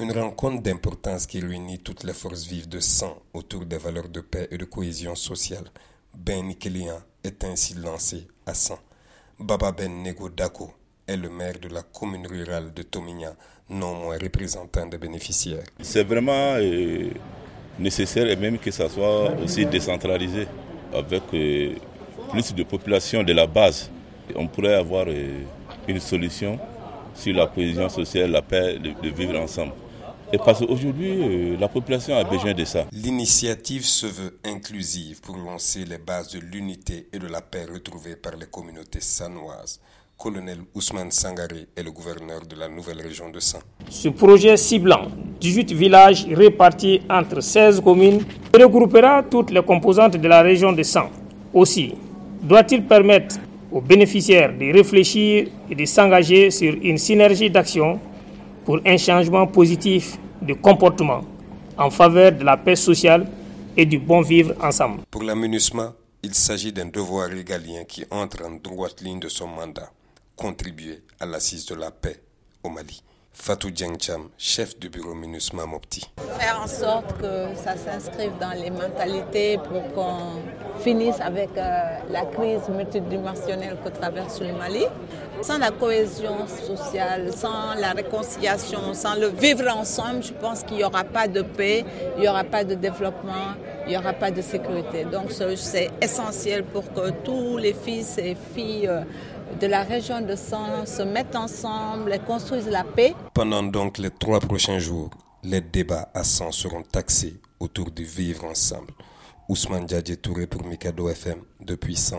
Une rencontre d'importance qui réunit toutes les forces vives de San autour des valeurs de paix et de cohésion sociale. Ben ni keleya est ainsi lancé à San. Baba Ben Nego Dako est le maire de la commune rurale de Tominian, non moins représentant des bénéficiaires. C'est vraiment nécessaire et même que ça soit aussi décentralisé avec plus de population de la base. On pourrait avoir une solution sur la cohésion sociale, la paix, de vivre ensemble. Et parce qu'aujourd'hui, la population a besoin de ça. L'initiative se veut inclusive pour lancer les bases de l'unité et de la paix retrouvées par les communautés sanoises. Colonel Ousmane Sangaré est le gouverneur de la nouvelle région de San. Ce projet ciblant 18 villages répartis entre 16 communes regroupera toutes les composantes de la région de San. Aussi, doit-il permettre aux bénéficiaires de réfléchir et de s'engager sur une synergie d'action pour un changement positif de comportement en faveur de la paix sociale et du bon vivre ensemble. Pour la MINUSMA, il s'agit d'un devoir régalien qui entre en droite ligne de son mandat. Contribuer à l'assise de la paix au Mali. Fatou Djangcham, chef du bureau MINUSMA Mopti. Faire en sorte que ça s'inscrive dans les mentalités pour qu'on finisse avec la crise multidimensionnelle que traverse le Mali. Sans la cohésion sociale, sans la réconciliation, sans le vivre ensemble, je pense qu'il n'y aura pas de paix, il n'y aura pas de développement, il n'y aura pas de sécurité. Donc c'est essentiel pour que tous les fils et filles de la région de San se mettent ensemble et construisent la paix. Pendant donc les 3 prochains jours, les débats à San seront taxés autour du vivre ensemble. Ousmane Diadie Touré pour Mikado FM depuis San.